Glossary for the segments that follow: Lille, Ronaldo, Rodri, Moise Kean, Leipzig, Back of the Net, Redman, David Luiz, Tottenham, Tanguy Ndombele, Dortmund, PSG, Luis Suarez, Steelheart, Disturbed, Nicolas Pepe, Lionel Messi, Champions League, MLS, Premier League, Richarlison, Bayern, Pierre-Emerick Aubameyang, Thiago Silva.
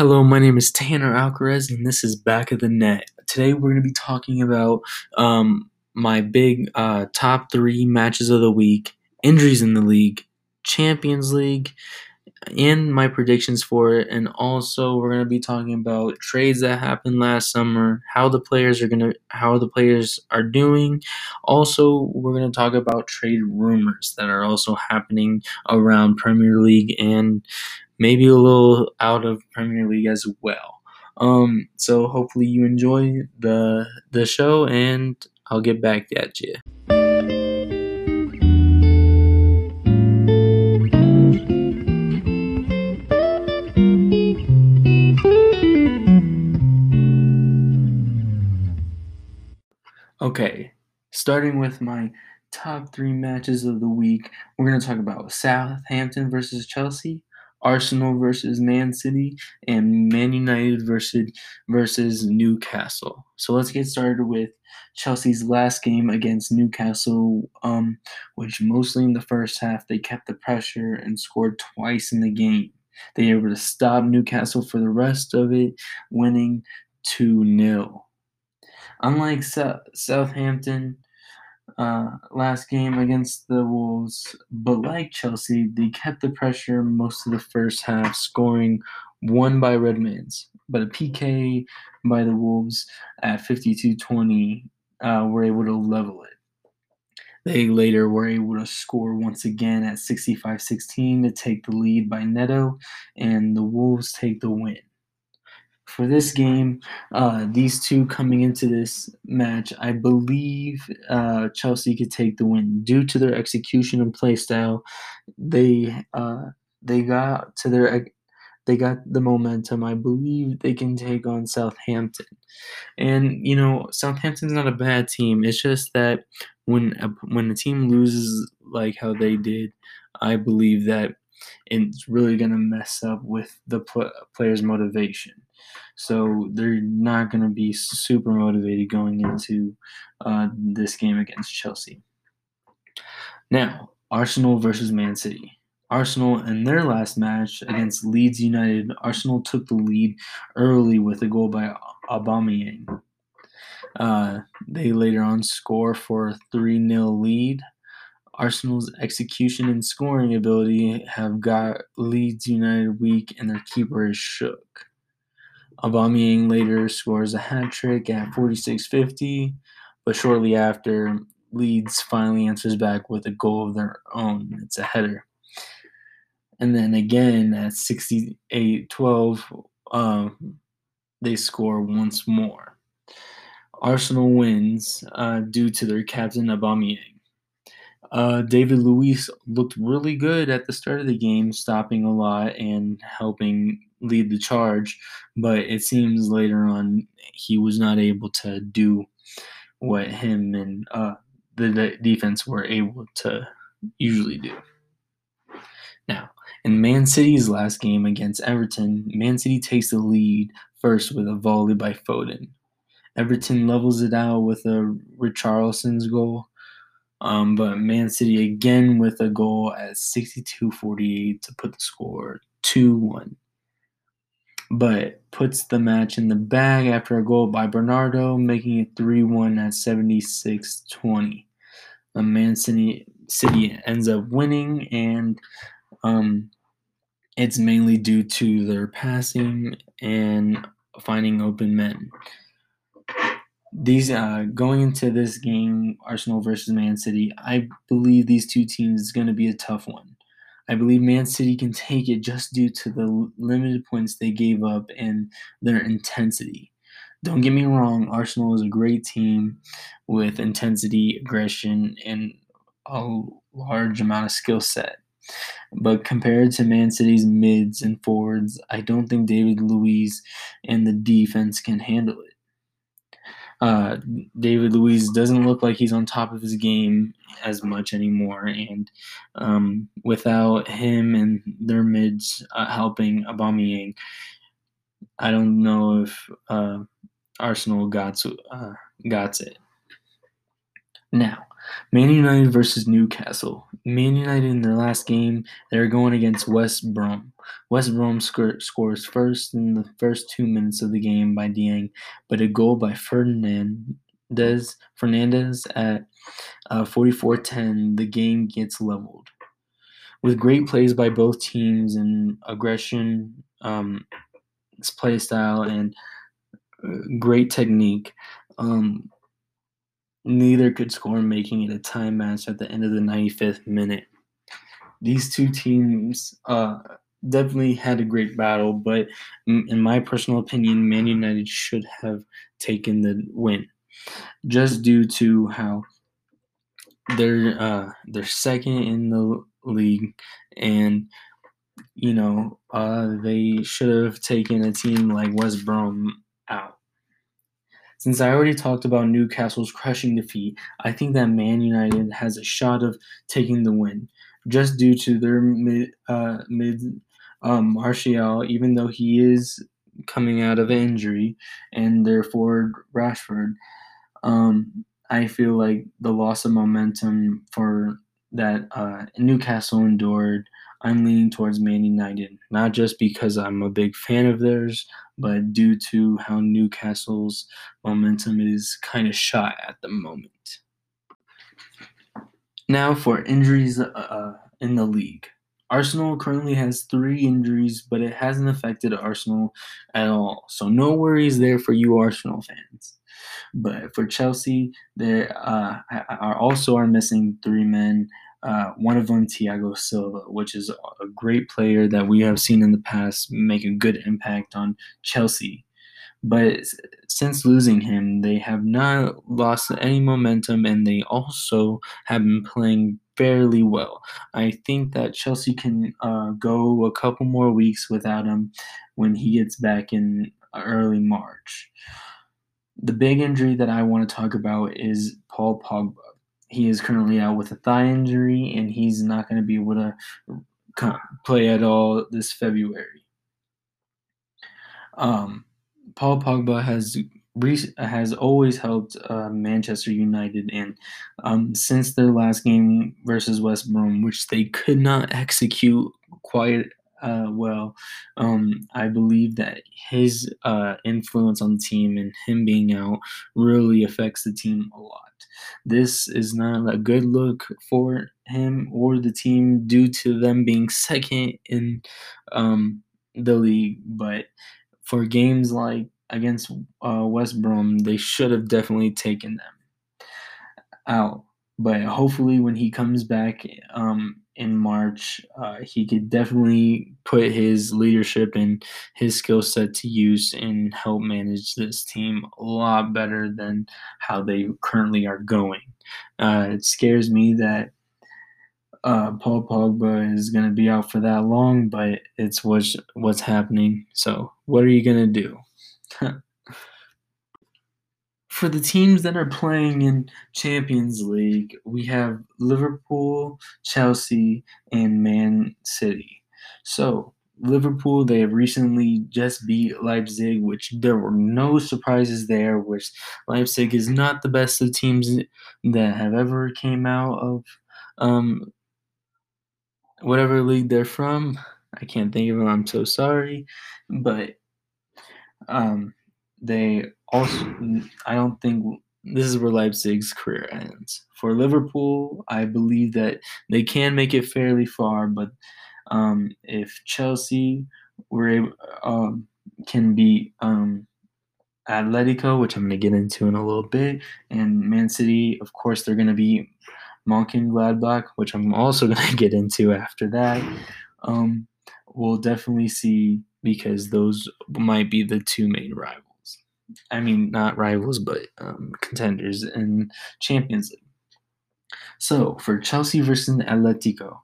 Hello, my name is Tanner Alcarez, and this is Back of the Net. Today we're going to be talking about my big top three matches of the week, injuries in the league, Champions League, and my predictions for it. And also we're going to be talking about trades that happened last summer, how the players are doing. Also, we're going to talk about trade rumors that are also happening around Premier League and maybe a little out of Premier League as well. So hopefully you enjoy the show, and I'll get back at you. Okay, starting with my top three matches of the week, we're going to talk about Southampton versus Chelsea, Arsenal versus Man City, and Man United versus Newcastle. So let's get started with Chelsea's last game against Newcastle, which mostly in the first half they kept the pressure and scored twice in the game. They were able to stop Newcastle for the rest of it, winning 2-0. Unlike Southampton, last game against the Wolves, but like Chelsea, they kept the pressure most of the first half, scoring one by Redman's, but a PK by the Wolves at 52-20 were able to level it. They later were able to score once again at 65-16 to take the lead by Neto, and the Wolves take the win. For this game, these two coming into this match, I believe Chelsea could take the win due to their execution and play style. They got the momentum. I believe they can take on Southampton, and you know Southampton's not a bad team. It's just that when a team loses like how they did, I believe that it's really going to mess up with the players' motivation. So they're not going to be super motivated going into this game against Chelsea. Now, Arsenal versus Man City. Arsenal, in their last match against Leeds United, Arsenal took the lead early with a goal by Aubameyang. They later on score for a 3-0 lead. Arsenal's execution and scoring ability have got Leeds United weak, and their keeper is shook. Aubameyang later scores a hat-trick at 46-50, but shortly after, Leeds finally answers back with a goal of their own. It's a header. And then again at 68-12, they score once more. Arsenal wins due to their captain Aubameyang. David Luiz looked really good at the start of the game, stopping a lot and helping lead the charge, but it seems later on he was not able to do what him and the defense were able to usually do. Now, in Man City's last game against Everton, Man City takes the lead first with a volley by Foden. Everton levels it out with a Richarlison's goal. But Man City again with a goal at 62-48 to put the score 2-1. But puts the match in the bag after a goal by Bernardo, making it 3-1 at 76-20. Man City ends up winning, and it's mainly due to their passing and finding open men. These going into this game, Arsenal versus Man City, I believe these two teams is going to be a tough one. I believe Man City can take it just due to the limited points they gave up and their intensity. Don't get me wrong, Arsenal is a great team with intensity, aggression, and a large amount of skill set. But compared to Man City's mids and forwards, I don't think David Luiz and the defense can handle it. David Luiz doesn't look like he's on top of his game as much anymore, and without him and their mids helping Aubameyang, I don't know if Arsenal got it. Now, Man United versus Newcastle. Man United in their last game, they're going against West Brom. West Brom scores first in the first 2 minutes of the game by Diang, but a goal by Fernandes at 44:10, the game gets leveled. With great plays by both teams and aggression, play style, and great technique, neither could score, making it a time match at the end of the 95th minute. These two teams definitely had a great battle, but in my personal opinion, Man United should have taken the win, just due to how they're second in the league, and they should have taken a team like West Brom out. Since I already talked about Newcastle's crushing defeat, I think that Man United has a shot of taking the win, just due to their Martial, even though he is coming out of injury, and therefore Rashford. I feel like the loss of momentum for that Newcastle endured, I'm leaning towards Man United, not just because I'm a big fan of theirs, but due to how Newcastle's momentum is kind of shot at the moment. Now for injuries in the league. Arsenal currently has 3 injuries, but it hasn't affected Arsenal at all, so no worries there for you Arsenal fans. But for Chelsea, they are missing 3 men. One of them, Thiago Silva, which is a great player that we have seen in the past make a good impact on Chelsea. But since losing him, they have not lost any momentum, and they also have been playing fairly well. I think that Chelsea can go a couple more weeks without him when he gets back in early March. The big injury that I want to talk about is Paul Pogba. He is currently out with a thigh injury, and he's not going to be able to play at all this February. Paul Pogba has always helped Manchester United, and since their last game versus West Brom, which they could not execute quite well, I believe that his influence on the team and him being out really affects the team a lot. This is not a good look for him or the team due to them being second in the league, but for games like against West Brom, they should have definitely taken them out. But hopefully when he comes back in March, he could definitely put his leadership and his skill set to use and help manage this team a lot better than how they currently are going. It scares me that Paul Pogba is going to be out for that long, but it's what's happening. So what are you going to do? For the teams that are playing in Champions League, we have Liverpool, Chelsea, and Man City. So, Liverpool, they have recently just beat Leipzig, which there were no surprises there, which Leipzig is not the best of teams that have ever came out of whatever league they're from. I can't think of them, I'm so sorry. But they also, I don't think this is where Leipzig's career ends. For Liverpool, I believe that they can make it fairly far, but if Chelsea were able, can beat Atletico, which I'm going to get into in a little bit, and Man City, of course, they're going to beat Mönchengladbach, which I'm also going to get into after that. We'll definitely see, because those might be the two main rivals. I mean, not rivals, but contenders in Champions League. So, for Chelsea versus Atletico,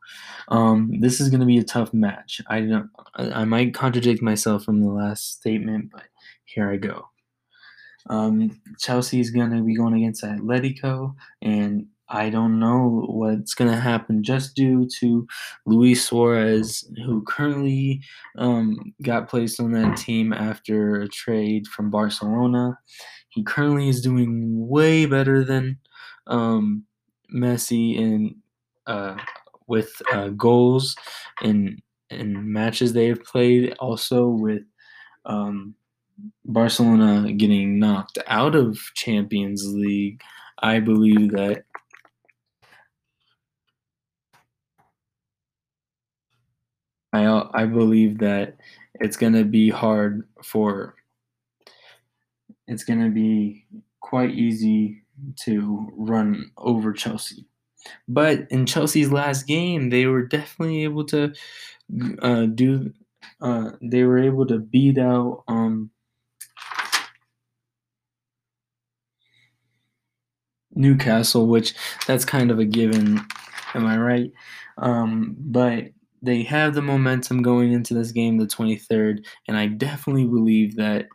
this is going to be a tough match. I might contradict myself from the last statement, but here I go. Chelsea is going to be going against Atletico, and I don't know what's going to happen, just due to Luis Suarez, who currently got placed on that team after a trade from Barcelona. He currently is doing way better than Messi in with goals in matches they have played. Also with Barcelona getting knocked out of Champions League, I believe that I believe that it's going to be hard for. It's going to be quite easy to run over Chelsea. But in Chelsea's last game, they were definitely able to they were able to beat out Newcastle, which that's kind of a given, am I right? But they have the momentum going into this game, the 23rd, and I definitely believe that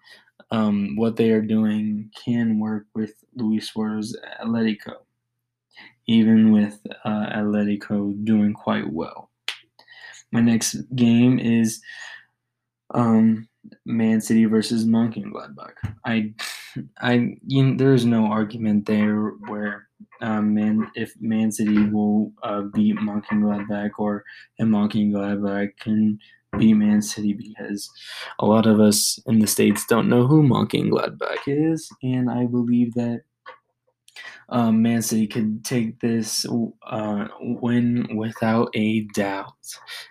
what they are doing can work with Luis Suarez's Atletico, even with Atletico doing quite well. My next game is Man City versus Mönchengladbach. There is no argument there where if Man City will beat Mönchengladbach or if Mönchengladbach can beat Man City, because a lot of us in the States don't know who Mönchengladbach is, and I believe that Man City could take this win without a doubt.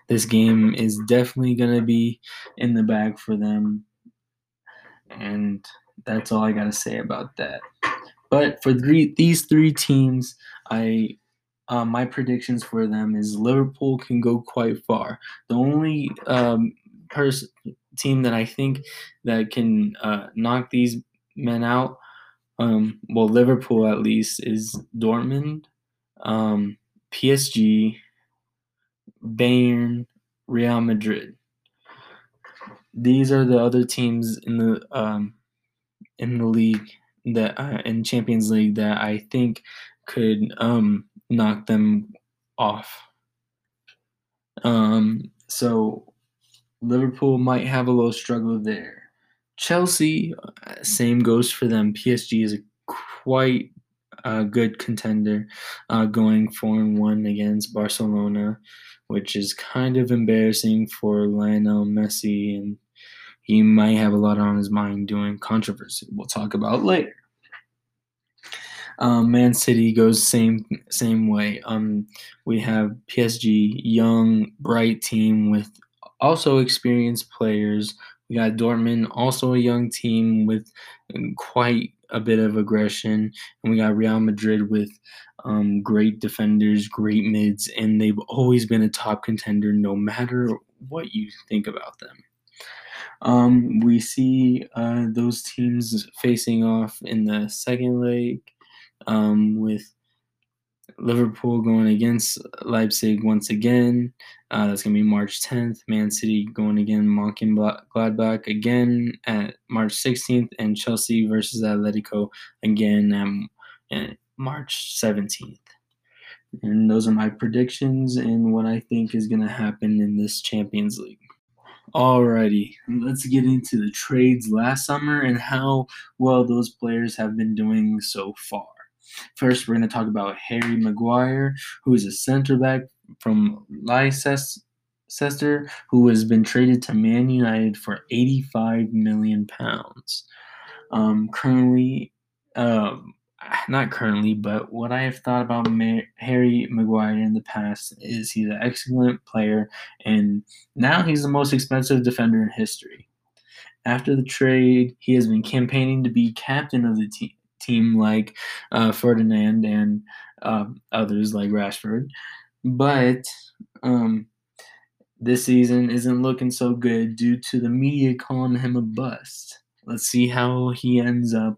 This game is definitely going to be in the bag for them, and that's all I got to say about that. But for these three teams, my predictions for them is Liverpool can go quite far. The only team that I think that can knock these men out, well, Liverpool at least, is Dortmund, PSG, Bayern, Real Madrid. These are the other teams in the league that in Champions League that I think could knock them off. So Liverpool might have a little struggle there. Chelsea, same goes for them. PSG is a quite good contender, going 4-1 against Barcelona, which is kind of embarrassing for Lionel Messi, and he might have a lot on his mind doing controversy we'll talk about later. Man City goes same way. We have PSG, young, bright team with also experienced players. We got Dortmund, also a young team with quite a bit of aggression. And we got Real Madrid with great defenders, great mids, and they've always been a top contender no matter what you think about them. We see those teams facing off in the second leg with Liverpool going against Leipzig once again. That's going to be March 10th. Man City going again, Mönchengladbach again at March 16th, and Chelsea versus Atletico again at March 17th. And those are my predictions and what I think is going to happen in this Champions League. Alrighty, let's get into the trades last summer and how well those players have been doing so far. First, we're going to talk about Harry Maguire, who is a center back from Leicester, who has been traded to Man United for £85 million. But what I have thought about Harry Maguire in the past is he's an excellent player, and now he's the most expensive defender in history. After the trade, he has been campaigning to be captain of the team like Ferdinand and others like Rashford. But this season isn't looking so good due to the media calling him a bust. Let's see how he ends up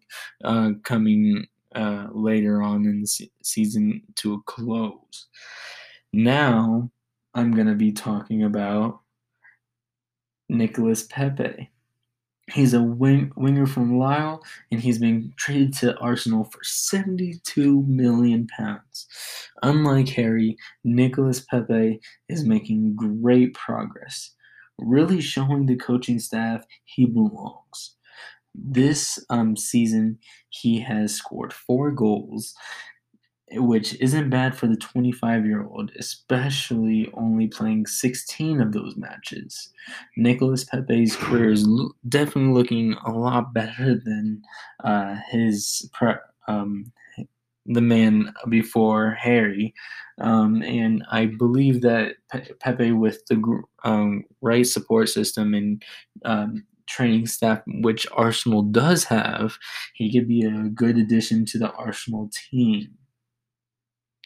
coming later on in the season to a close. Now I'm going to be talking about Nicolas Pepe. He's a winger from Lille, and he's been traded to Arsenal for £72 million. Unlike Harry, Nicolas Pepe is making great progress, really showing the coaching staff he belongs. This season, he has scored 4 goals which isn't bad for the 25-year-old, especially only playing 16 of those matches. Nicolas Pepe's career is definitely looking a lot better than the man before Harry, and I believe that Pepe, with the right support system and training staff, which Arsenal does have, he could be a good addition to the Arsenal team.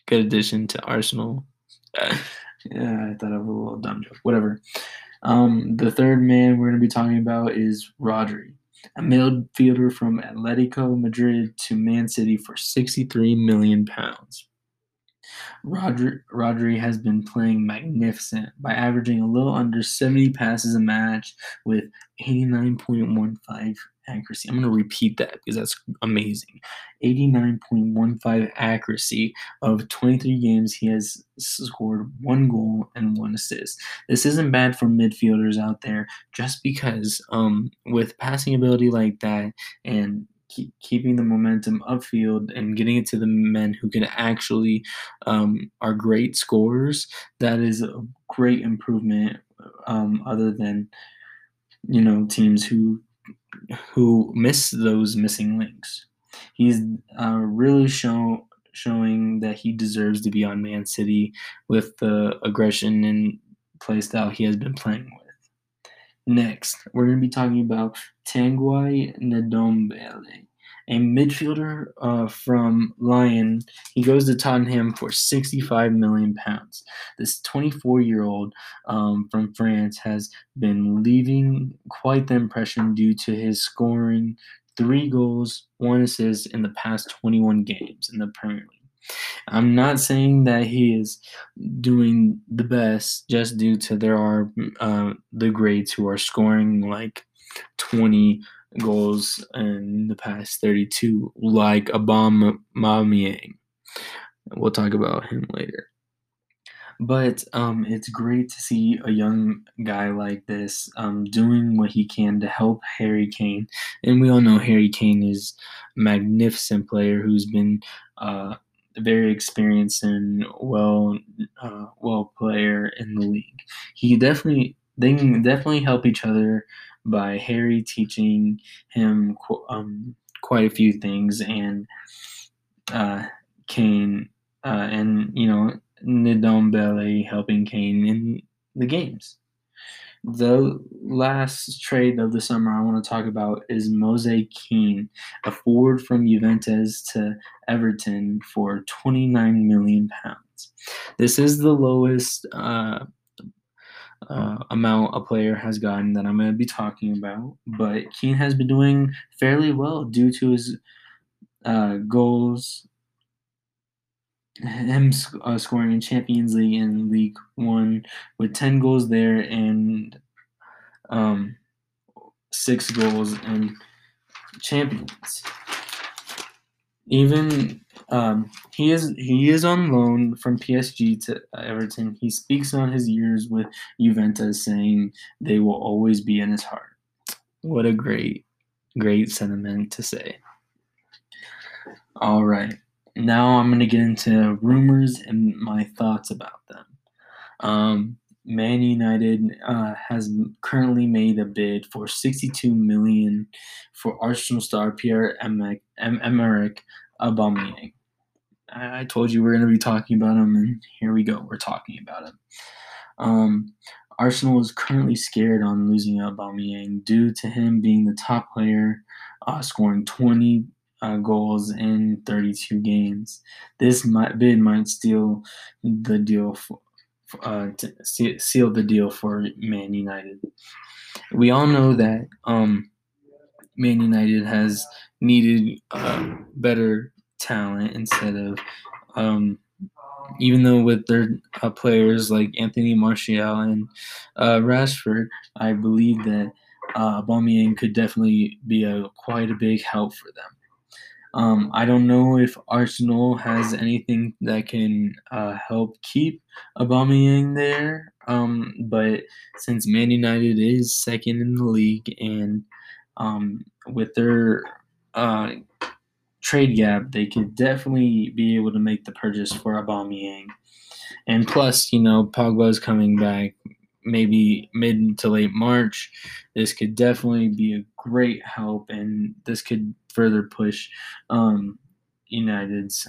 Good addition to Arsenal. Yeah, I thought of a little dumb joke. Whatever. The third man we're going to be talking about is Rodri, a midfielder from Atletico Madrid to Man City for £63 million. Rodri has been playing magnificent by averaging a little under 70 passes a match with 89.15 accuracy. I'm going to repeat that because that's amazing. 89.15 accuracy. Of 23 games, he has scored one goal and one assist. This isn't bad for midfielders out there, just because with passing ability like that and keeping the momentum upfield and getting it to the men who can actually are great scorers, that is a great improvement, other than, you know, teams who miss those missing links. He's really showing that he deserves to be on Man City with the aggression and play style he has been playing with. Next, we're going to be talking about Tanguy Ndombele, a midfielder from Lyon. He goes to Tottenham for £65 million. This 24-year-old from France has been leaving quite the impression due to his scoring 3 goals, 1 assist in the past 21 games in the Premier League. I'm not saying that he is doing the best, just due to there are the greats who are scoring like 20 goals in the past 32, like Aubameyang. We'll talk about him later. But it's great to see a young guy like this doing what he can to help Harry Kane. And we all know Harry Kane is a magnificent player who's been very experienced and well player in the league. They can definitely help each other by Harry teaching him quite a few things, and Kane and, you know, Ndombele helping Kane in the games. The last trade of the summer I want to talk about is Moise Kean, a forward from Juventus to Everton for £29 million. This is the lowest amount a player has gotten that I'm going to be talking about, but Kean has been doing fairly well due to his goals, him scoring in Champions League and League One with 10 goals there and 6 goals in Champions. Even he is on loan from PSG to Everton. He speaks on his years with Juventus, saying they will always be in his heart. What a great sentiment to say. All right. Now I'm going to get into rumors and my thoughts about them. Man United has currently made a bid for $62 million for Arsenal star Pierre-Emerick Aubameyang. I told you we're going to be talking about him, and here we go. We're talking about him. Arsenal is currently scared on losing Aubameyang due to him being the top player, scoring 20 goals in 32 games. This bid might steal the deal for Man United. We all know that Man United has needed better talent instead of, even though with their players like Anthony Martial and Rashford, I believe that Aubameyang could definitely be quite a big help for them. I don't know if Arsenal has anything that can help keep Aubameyang there, but since Man United is second in the league and with their trade gap, they could definitely be able to make the purchase for Aubameyang. And plus, you know, Pogba's coming back maybe mid to late March. This could definitely be a great help, and this could further push United's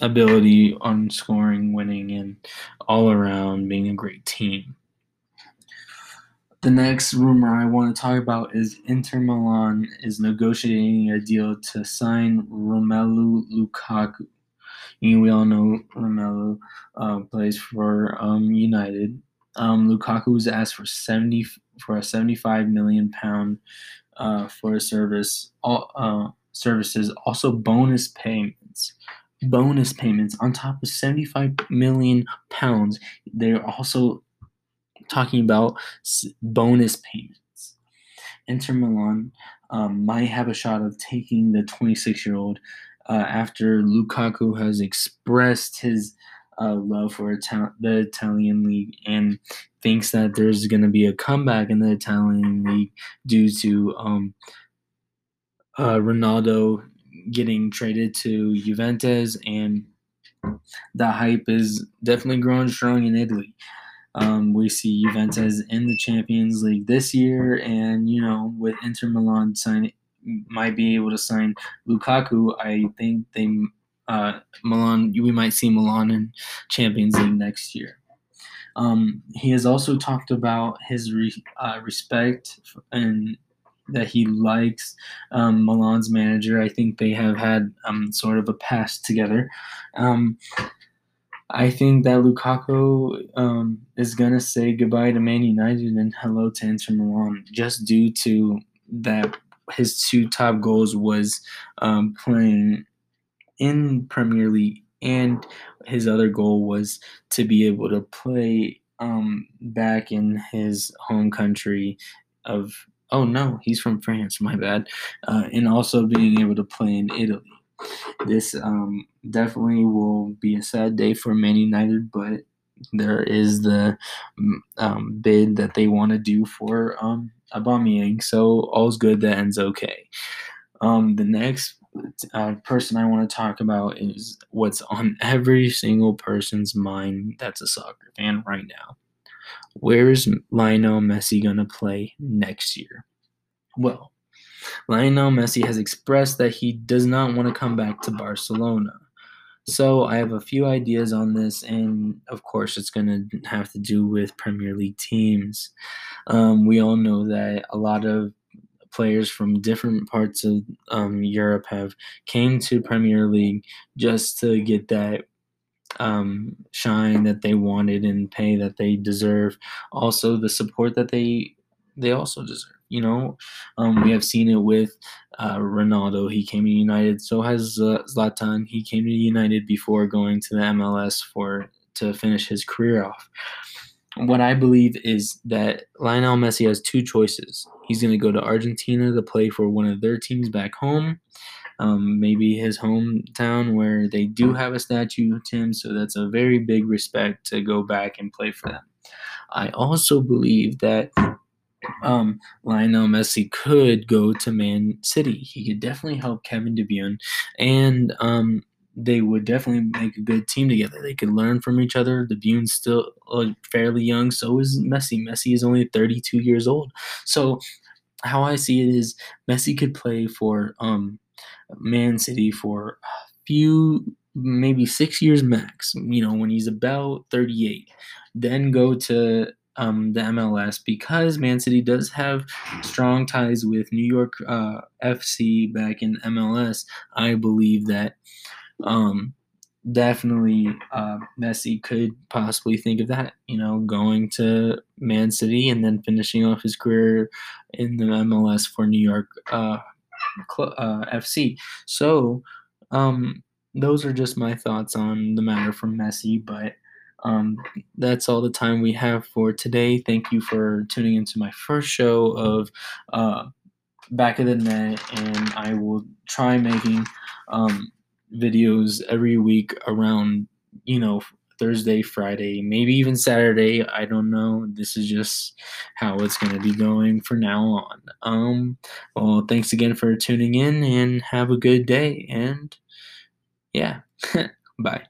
ability on scoring, winning, and all around being a great team. The next rumor I want to talk about is Inter Milan is negotiating a deal to sign Romelu Lukaku. And we all know Romelu plays for United. Lukaku was asked for a £75 million for his services, also bonus payments on top of £75 million. They're also talking about bonus payments. Inter Milan might have a shot of taking the 26-year-old after Lukaku has expressed his love for the Italian league and thinks that there's going to be a comeback in the Italian league due to Ronaldo getting traded to Juventus, and the hype is definitely growing strong in Italy. We see Juventus in the Champions League this year, and, you know, with Inter Milan might be able to sign Lukaku, I think we might see Milan in Champions League next year. He has also talked about his respect and that he likes Milan's manager. I think they have had sort of a past together. I think that Lukaku is going to say goodbye to Man United and hello to Inter Milan, just due to that his two top goals was playing in Premier League, and his other goal was to be able to play back in his home country he's from France, my bad, and also being able to play in Italy. This definitely will be a sad day for Man United, but there is the bid that they want to do for Aubameyang, so all's good that ends okay. The next person I want to talk about is what's on every single person's mind that's a soccer fan right now. Where's Lionel Messi going to play next year? Well, Lionel Messi has expressed that he does not want to come back to Barcelona. So I have a few ideas on this, and of course it's going to have to do with Premier League teams. We all know that a lot of players from different parts of Europe have came to Premier League just to get that shine that they wanted and pay that they deserve. Also the support that they also deserve. You know, we have seen it with Ronaldo. He came to United. So has Zlatan. He came to United before going to the MLS to finish his career off. What I believe is that Lionel Messi has two choices. He's going to go to Argentina to play for one of their teams back home, maybe his hometown where they do have a statue to him. So that's a very big respect to go back and play for them. I also believe that Lionel Messi could go to Man City. He could definitely help Kevin De Bruyne, and they would definitely make a good team together. They could learn from each other. De Bruyne's still fairly young, so is Messi. Messi is only 32 years old. So how I see it is Messi could play for Man City for a few, maybe 6 years max, you know, when he's about 38, then go to the MLS, because Man City does have strong ties with New York FC back in MLS. I believe that definitely Messi could possibly think of that, you know, going to Man City and then finishing off his career in the MLS for New York FC. So those are just my thoughts on the matter from Messi, but that's all the time we have for today. Thank you for tuning into my first show of Back of the Net, and I will try making videos every week around, you know, Thursday, Friday, maybe even Saturday. I don't know. This is just how it's going to be going for now on. Well, thanks again for tuning in, and have a good day. And yeah, bye.